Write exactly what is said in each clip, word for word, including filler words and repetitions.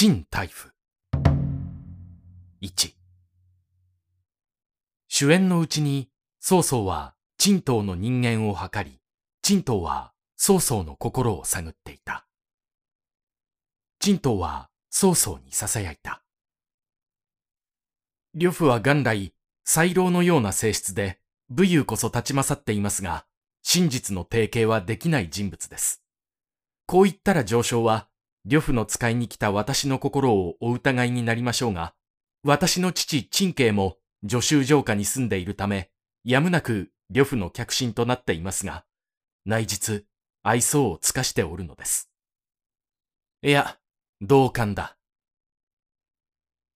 陳大夫。いち、主演のうちに曹操は陳東の人間を図り、陳東は曹操の心を探っていた。陳東は曹操に囁いた。呂布は元来才郎のような性質で、武勇こそ立ち勝っていますが、真実の提携はできない人物です。こう言ったら丞相は、呂布の使いに来た私の心をお疑いになりましょうが、私の父陳慶も徐州城下に住んでいるため、やむなく呂布の客信となっていますが、内実愛想を尽かしておるのです。いや、同感だ。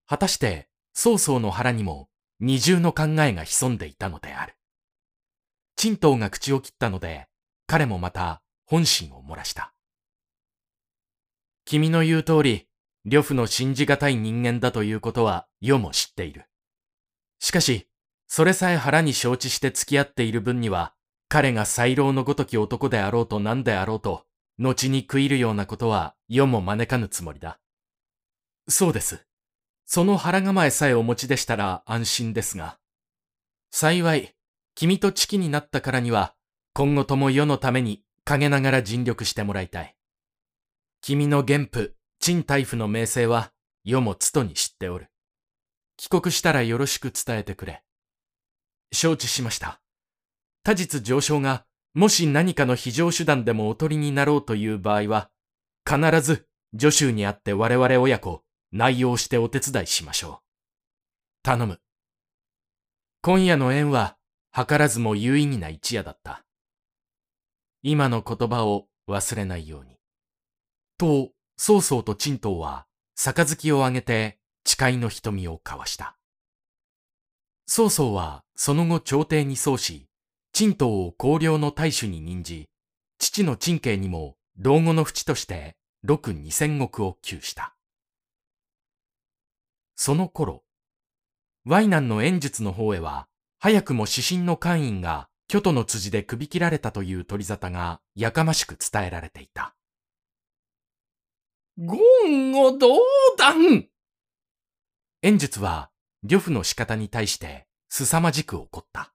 果たして曹操の腹にも二重の考えが潜んでいたのである。陳東が口を切ったので、彼もまた本心を漏らした。君の言う通り、呂布の信じがたい人間だということは世も知っている。しかし、それさえ腹に承知して付き合っている分には、彼が才郎のごとき男であろうと何であろうと、後に食いるようなことは世も招かぬつもりだ。そうです。その腹構えさえお持ちでしたら安心ですが。幸い、君と知己になったからには、今後とも世のために陰ながら尽力してもらいたい。君の元父、陳大夫の名声は、世もつとに知っておる。帰国したらよろしく伝えてくれ。承知しました。他日上昇が、もし何かの非常手段でもおとりになろうという場合は、必ず、徐州にあって我々親子、内容してお手伝いしましょう。頼む。今夜の縁は、計らずも有意義な一夜だった。今の言葉を忘れないように。と、曹操と陳東は、杯をあげて誓いの瞳を交わした。曹操は、その後朝廷に奏し、陳東を公領の大守に任じ、父の陳慶にも、老後の淵として、禄二千石を給した。その頃、淮南の演術の方へは、早くも指針の官員が、巨都の辻で首切られたという取り沙汰が、やかましく伝えられていた。言語道断！演術は、呂布の仕方に対して、凄まじく怒った。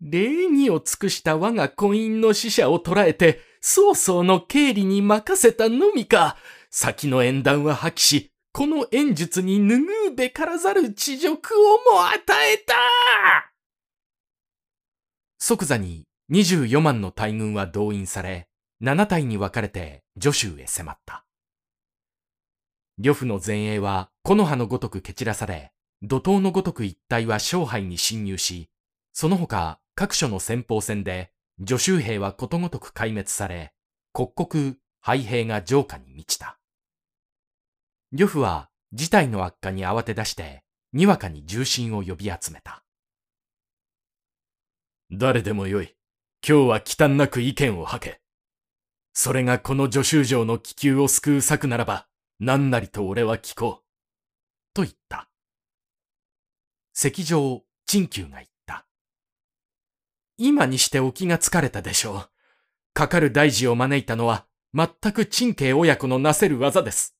礼儀を尽くした我が婚姻の使者を捕らえて、曹操の経理に任せたのみか、先の縁談は破棄し、この演術に拭うべからざる恥辱をも与えた！即座ににじゅうよまんの大軍は動員され、ななたいに分かれて徐州へ迫った。呂布の前衛は木の葉のごとく蹴散らされ、怒涛のごとく一帯は上海に侵入し、その他各所の先鋒戦で徐州兵はことごとく壊滅され、刻々敗兵が城下に満ちた。呂布は事態の悪化に慌て出して、にわかに重臣を呼び集めた。誰でもよい。今日は忌憚なく意見を吐け。それがこの徐州城の気球を救う策ならば、何なりと俺は聞こう。と言った。席上、陳久が言った。今にしてお気がつかれたでしょう。かかる大事を招いたのは、全く陳慶親子のなせる技です。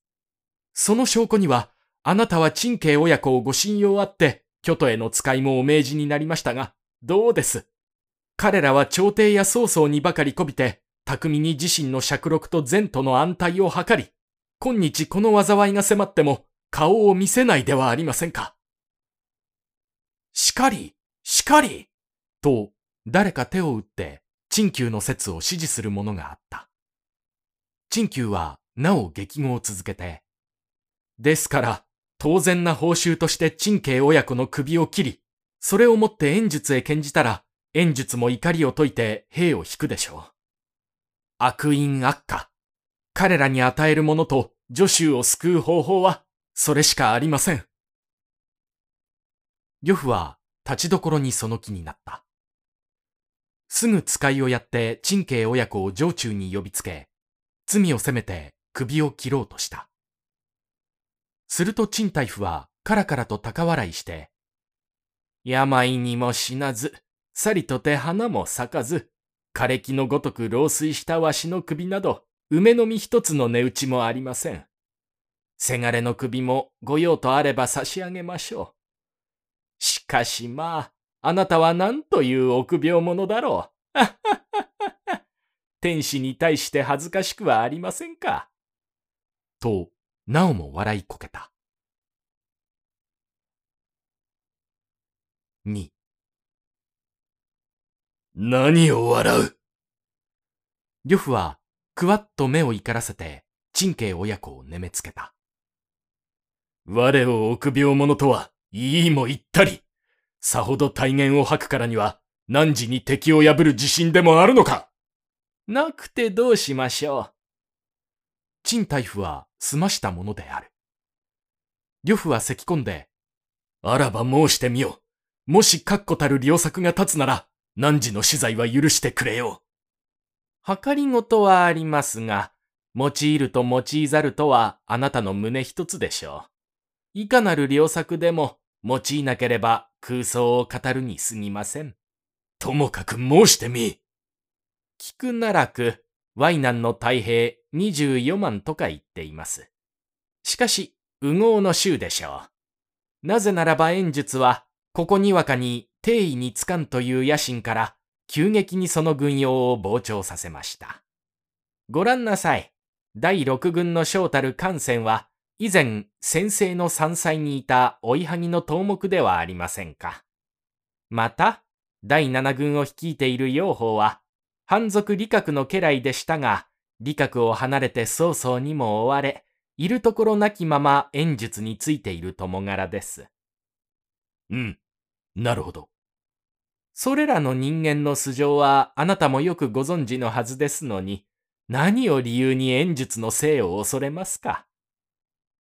その証拠には、あなたは陳慶親子をご信用あって、巨都への使いもお命じになりましたが、どうです。彼らは朝廷や曹操にばかりこびて、巧みに自身の尺禄と前途の安泰を図り、今日この災いが迫っても、顔を見せないではありませんか。しかり、しかり、と、誰か手を打って、陳久の説を支持する者があった。陳久は、なお激語を続けて、ですから、当然な報酬として陳慶親子の首を切り、それをもって演術へ献じたら、演術も怒りを解いて兵を引くでしょう。悪因悪果。彼らに与えるものと徐州を救う方法は、それしかありません。呂布は、立ちどころにその気になった。すぐ使いをやって陳慶親子を城中に呼びつけ、罪を責めて首を切ろうとした。すると陳大夫はカラカラと高笑いして、病にも死なず、さりとて花も咲かず、枯れ木のごとく老衰したわしの首など、梅の実一つの値打ちもありません。せがれの首もご用とあれば差し上げましょう。しかしまあ、あなたはなんという臆病者だろう。天使に対して恥ずかしくはありませんか。と、なおも笑いこけた。に。何を笑う。呂布はくわっと目を怒らせて陳慶親子をねめつけた。我を臆病者とは言いも言ったり、さほど大言を吐くからには何時に敵を破る自信でもあるのか。なくてどうしましょう。陳太夫は済ましたものである。呂布は咳込んで、あらば申してみよ。もし確固たる良策が立つなら、何時の死罪は許してくれよう。計りごとはありますが、用いると用いざるとはあなたの胸一つでしょう。いかなる良策でも用いなければ空想を語るに過ぎません。ともかく申してみ。聞くならく、淮南の太平にじゅうよまんとか言っています。しかし、烏合の衆でしょう。なぜならば演術は、ここにわかに定位につかんという野心から、急激にその軍用を膨張させました。ご覧なさい。だいろく軍の将たる艦船は、以前、先生の山菜にいた追いはぎの頭目ではありませんか。また、だいなな軍を率いている楊法は、藩属李閣の家来でしたが、李閣を離れて曹操にも追われ、いるところなきまま演術についている友柄です。うん、なるほど。それらの人間の素性はあなたもよくご存知のはずですのに、何を理由に演術のせいを恐れますか。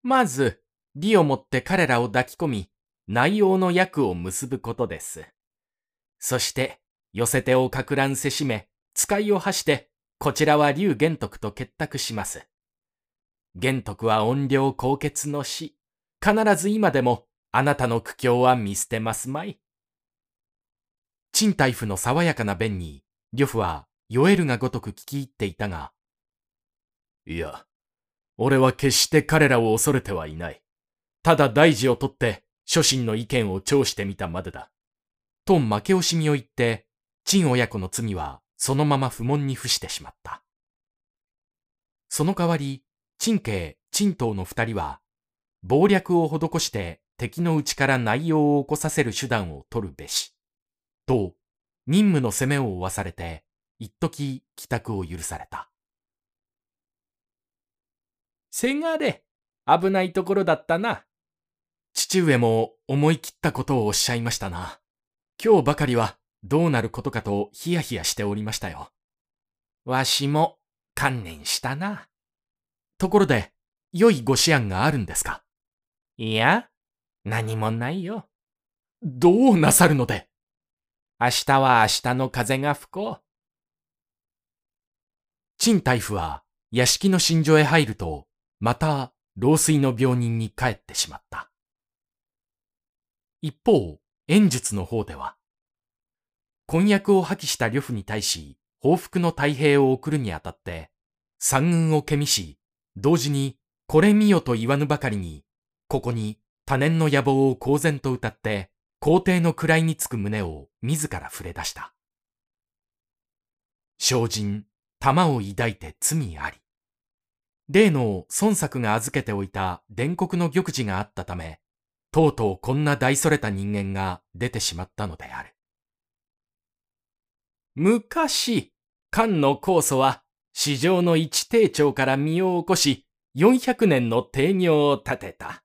まず、理をもって彼らを抱き込み、内応の約を結ぶことです。そして、寄せ手をかく乱せしめ、使いを発して、こちらは劉玄徳と結託します。玄徳は怨霊高血の死、必ず今でもあなたの苦境は見捨てますまい。陳太夫の爽やかな弁に、呂布は酔えるがごとく聞き入っていたが、いや、俺は決して彼らを恐れてはいない。ただ大事をとって、諸臣の意見を聴してみたまでだ。と負け惜しみを言って、陳親子の罪はそのまま不問に付してしまった。その代わり、陳慶、陳東の二人は、謀略を施して敵のうちから内容を起こさせる手段を取るべし。と、任務の責めを負わされて、一時帰宅を許された。せがれ、危ないところだったな。父上も思い切ったことをおっしゃいましたな。今日ばかりはどうなることかとヒヤヒヤしておりましたよ。わしも観念したな。ところで、良いご思案があるんですか。いや、何もないよ。どうなさるので。明日は明日の風が吹こう。陳太夫は屋敷の寝所へ入ると、また老衰の病人に帰ってしまった。一方、演術の方では、婚約を破棄した呂布に対し、報復の太平を送るにあたって、三軍をけみし、同時に、これ見よと言わぬばかりに、ここに他年の野望を公然と歌って、皇帝の位につく胸を自ら触れ出した。精進、玉を抱いて罪あり。例の孫作が預けておいた伝国の玉璽があったため、とうとうこんな大それた人間が出てしまったのである。昔、漢の高祖は、史上の一帝朝から身を起こし、よんひゃくねんの帝業を立てた。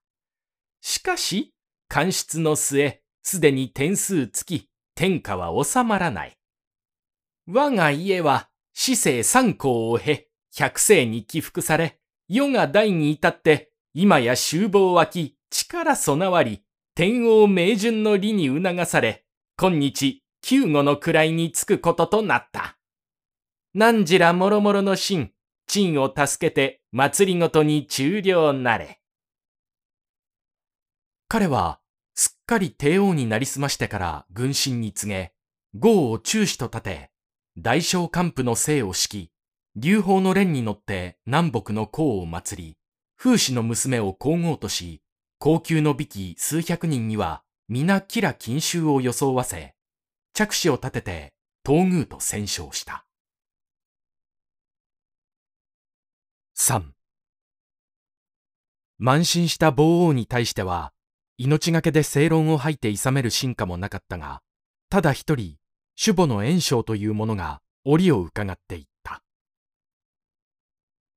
しかし、官室の末、すでに点数つき、天下は収まらない。我が家は、四世三公を経、百世に起伏され、世が代に至って、今や秋望湧き、力備わり、天王明順の理に促され、今日、救護の位につくこととなった。何時らもろもろの神、陳を助けて祭りごとに忠良なれ。彼は、すっかり帝王になりすましてから軍神に告げ、号を中止と立て、大正官府の姓を敷き、流邦の連に乗って南北の項を祭り、風刺の娘を皇后とし、後宮の美貴数百人には皆吉良近習を装わせ、嫡子を立てて東宮と戦勝した。三、慢心した坊王に対しては、命がけで正論を吐いて諌める進化もなかったが、ただ一人、主母の袁紹という者が折を伺っていった。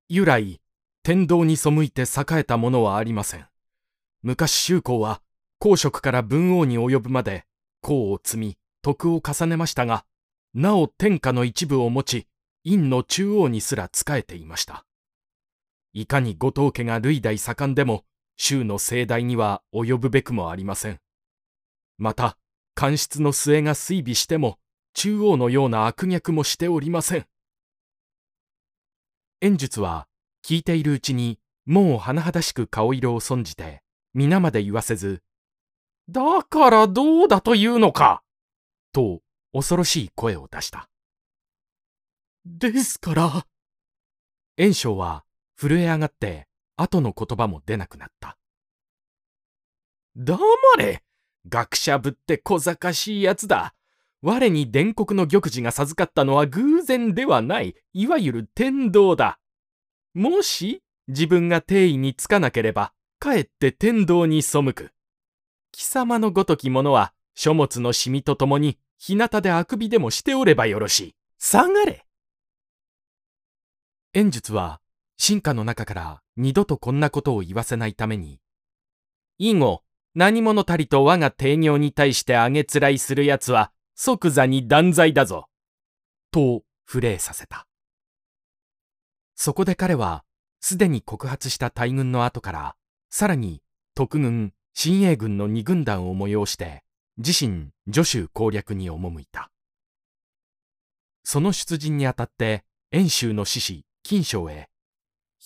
由来、天道に背いて栄えたものはありません。昔周公は、公職から文王に及ぶまで、功を積み、徳を重ねましたが、なお天下の一部を持ち、院の中央にすら仕えていました。いかに後藤家が類代盛んでも、周の盛大には及ぶべくもありません。また、官室の末が衰微しても、中央のような悪逆もしておりません。袁術は、聞いているうちに、もう甚だしく顔色を損じて、皆まで言わせず、だからどうだというのかと、恐ろしい声を出した。ですから。袁紹は、震え上がって、後の言葉も出なくなった。黙れ、学者ぶって小賢しいやつだ。我に伝国の玉璽が授かったのは偶然ではない、いわゆる天道だ。もし、自分が帝位につかなければ、かえって天道に背く。貴様のごとき者は、書物の染みとともに、日向であくびでもしておればよろしい。下がれ。袁術は、臣下の中から二度とこんなことを言わせないために、以後、何者たりと我が帝業に対してあげつらいするやつは即座に断罪だぞ、と触れさせた。そこで彼は、すでに告発した大軍の後から、さらに徳軍、新英軍の二軍団を催して、自身、徐州攻略に赴いた。その出陣にあたって、遠州の志士、金将へ、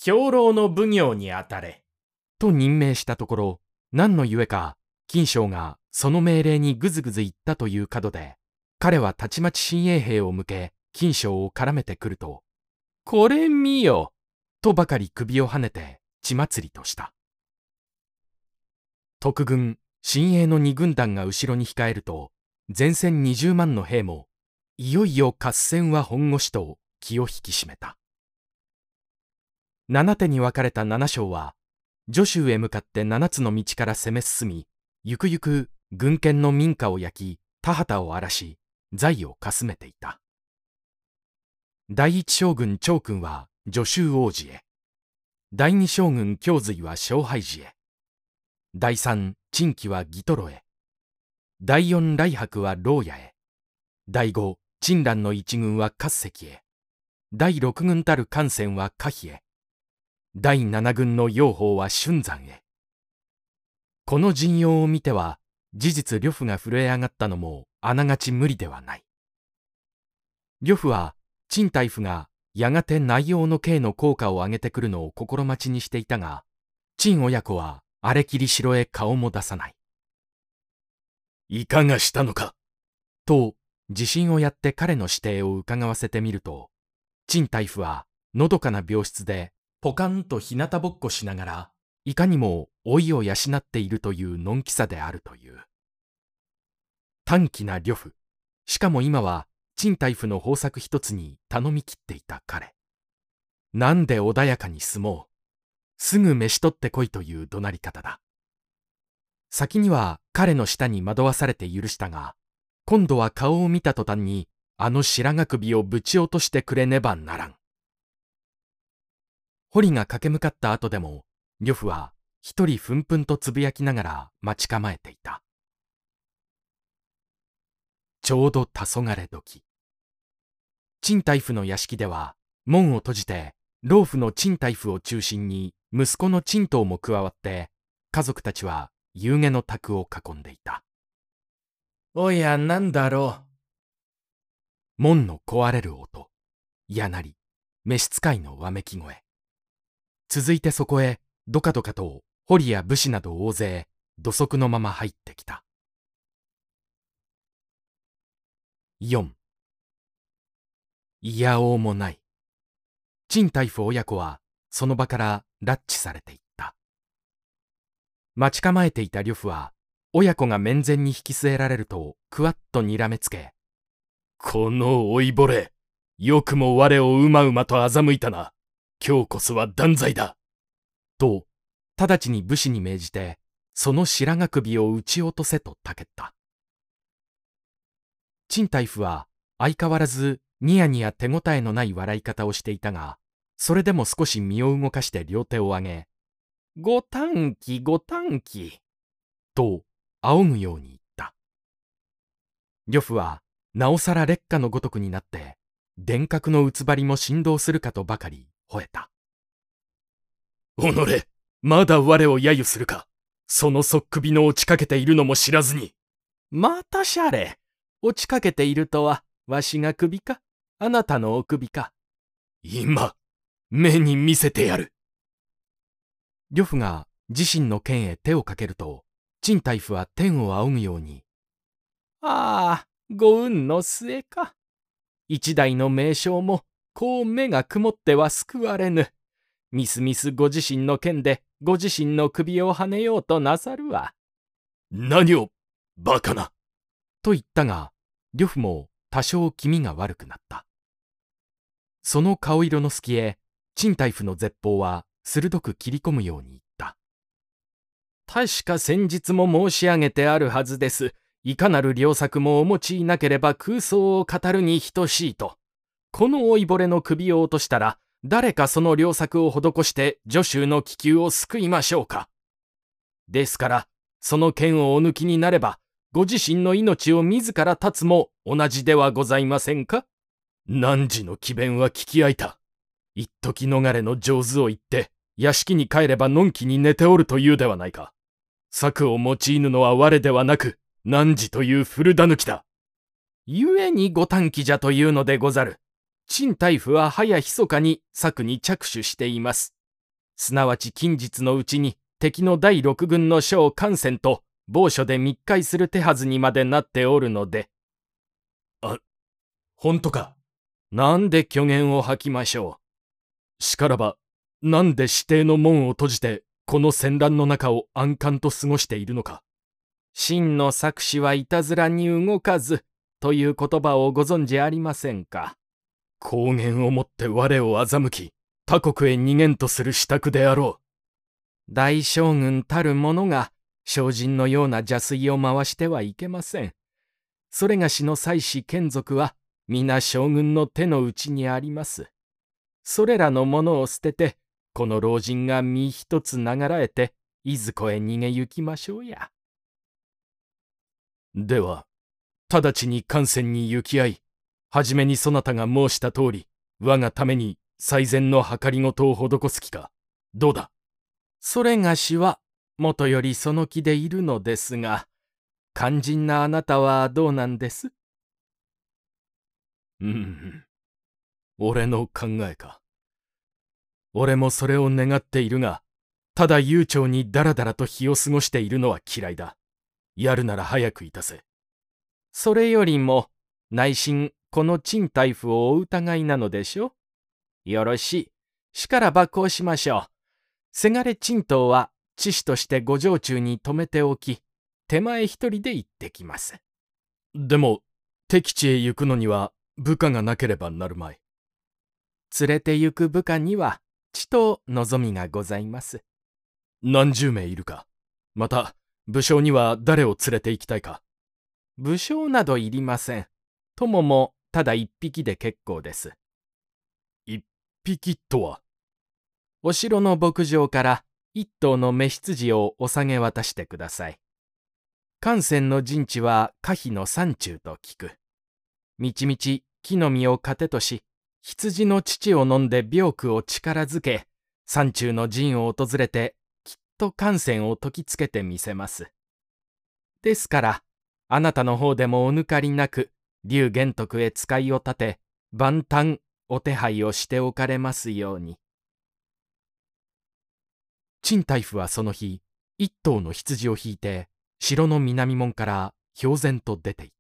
兵糧の奉行にあたれ。と任命したところ、何のゆえか、金将がその命令にぐずぐず言ったという角で、彼はたちまち新鋭兵を向け、金将を絡めてくると、これ見よとばかり首をはねて、血祭りとした。徳軍、新鋭の二軍団が後ろに控えると、前線二十万の兵も、いよいよ合戦は本腰と気を引き締めた。七手に分かれた七将は、徐州へ向かって七つの道から攻め進み、ゆくゆく軍県の民家を焼き、田畑を荒らし、財をかすめていた。第一将軍長君は徐州王子へ。第二将軍京髄は昌廃寺へ。第三陳喜は義虎へ。第四来伯は牢屋へ。第五陳蘭の一軍は滑石へ。第六軍たる艦船は下肥へ。第七軍の楊法は春山へ。この陣容を見ては、事実呂布が震え上がったのもあながち無理ではない。呂布は、陳太夫がやがて内容の刑の効果を上げてくるのを心待ちにしていたが、陳親子はあれきり城へ顔も出さない。いかがしたのかと、自信をやって彼の指定を伺わせてみると、陳太夫はのどかな病室で、ポカンとひなたぼっこしながら、いかにも老いを養っているというのんきさであるという。短気な呂布。しかも今は、陳太夫の方策一つに頼み切っていた彼。なんで穏やかに住もう。すぐ飯取ってこいという怒鳴り方だ。先には彼の舌に惑わされて許したが、今度は顔を見た途端に、あの白髪首をぶち落としてくれねばならん。堀が駆け向かった後でも、呂布は一人ふんふんとつぶやきながら待ち構えていた。ちょうど黄昏時。陳太夫の屋敷では、門を閉じて、老婦の陳太夫を中心に、息子の陳東も加わって、家族たちは夕げの卓を囲んでいた。おや、なんだろう。門の壊れる音、やなり、召使いのわめき声。続いてそこへ、どかどかと、堀や武士など大勢、土足のまま入ってきた。四、いやおうもない。陳太夫親子は、その場から拉致されていった。待ち構えていた呂布は、親子が面前に引き据えられると、くわっとにらめつけ、この老いぼれ、よくも我をうまうまと欺いたな。今日こそは断罪だ。と、直ちに武士に命じて、その白髪首を撃ち落とせとたけった。陳太夫は相変わらずニヤニヤ手応えのない笑い方をしていたが、それでも少し身を動かして両手を上げ、ご短気ご短気と仰ぐように言った。呂布はなおさら烈火のごとくになって、電覚のうつばりも振動するかとばかり吠えた。おのれ、まだ我を揶揄するか。その側首の落ちかけているのも知らずに。またシャレ。落ちかけているとは、わしが首か、あなたのお首か。今、目に見せてやる。呂布が自身の剣へ手をかけると、陳太夫は天を仰ぐように。ああ、ご運の末か。一代の名将も、こう目が曇っては救われぬ。みすみすご自身の剣でご自身の首をはねようとなさるわ。何を、バカな。と言ったが、呂布も多少気味が悪くなった。その顔色の隙へ、陳太夫の絶法は鋭く切り込むように言った。確か先日も申し上げてあるはずです。いかなる良策もお持ちいなければ空想を語るに等しいと。この老いぼれの首を落としたら、誰かその良策を施して徐州の気球を救いましょうか。ですから、その剣をお抜きになれば、ご自身の命を自ら絶つも同じではございませんか。汝の詭弁は聞き合いた。一時逃れの上手を言って、屋敷に帰ればのんきに寝ておるというではないか。策を用いぬのは我ではなく、汝という古狸だ。ゆえにご短気じゃというのでござる。陳太夫ははや密かに策に着手しています。すなわち近日のうちに敵の第六軍の将艦船と某所で密会する手はずにまでなっておるので。あ、ほんとか。なんで虚言を吐きましょう。しからば、なんで指定の門を閉じてこの戦乱の中を安閑と過ごしているのか。真の策士はいたずらに動かずという言葉をご存じありませんか。公言をもって我を欺き、他国へ逃げんとする支度であろう。大将軍たる者が、精進のような邪推を回してはいけません。それがしの妻子眷属は、皆将軍の手の内にあります。それらのものを捨てて、この老人が身一つながらえて、いずこへ逃げ行きましょうや。では、直ちに艦船に行き合い、はじめにそなたが申した通り、我がために最善の計りごとを施す気か。どうだ。それがしは、もとよりその気でいるのですが、肝心なあなたはどうなんです。うん、俺の考えか。俺もそれを願っているが、ただ悠長にだらだらと日を過ごしているのは嫌いだ。やるなら早くいたせ。それよりも、内心、この陳太夫をお疑いなのでしょう。よろしい。しからばこうしましょう。せがれ陳頭は、知事としてご城中に留めておき、手前一人で行ってきます。でも、敵地へ行くのには、部下がなければなるまい。連れて行く部下には、ちと望みがございます。何十名いるか。また、武将には誰を連れて行きたいか。武将などいりません。友も、ただ一匹で結構です。一匹とは。お城の牧場から一頭の召羊をお下げ渡してください。艦船の陣地は可否の山中と聞く。みちみち木の実を糧とし、羊の乳を飲んで病苦を力づけ、山中の陣を訪れてきっと艦船を解きつけてみせます。ですから、あなたの方でもお抜かりなく、劉玄徳へ使いを立て、万端お手配をしておかれますように。陳太夫はその日、一頭の羊を引いて、城の南門から、ひょう然と出ていった。